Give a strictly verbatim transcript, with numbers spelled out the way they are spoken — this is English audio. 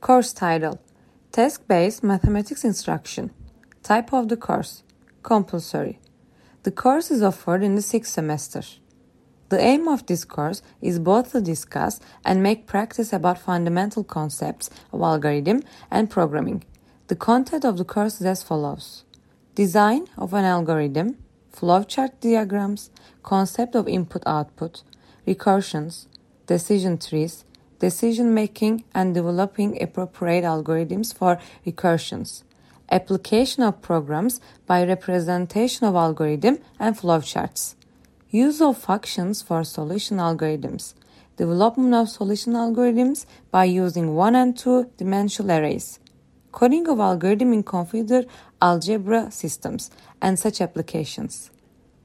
Course title: Task-based mathematics instruction. Type of the course: compulsory. The course is offered in the sixth semester. The aim of this course is both to discuss and make practice about fundamental concepts of algorithm and programming. The content of the course is as follows: design of an algorithm, flowchart diagrams, concept of input-output, recursions, decision trees, decision-making and developing appropriate algorithms for recursions, application of programs by representation of algorithm and flowcharts, use of functions for solution algorithms, development of solution algorithms by using one and two dimensional arrays, coding of algorithm in computer algebra systems and such applications.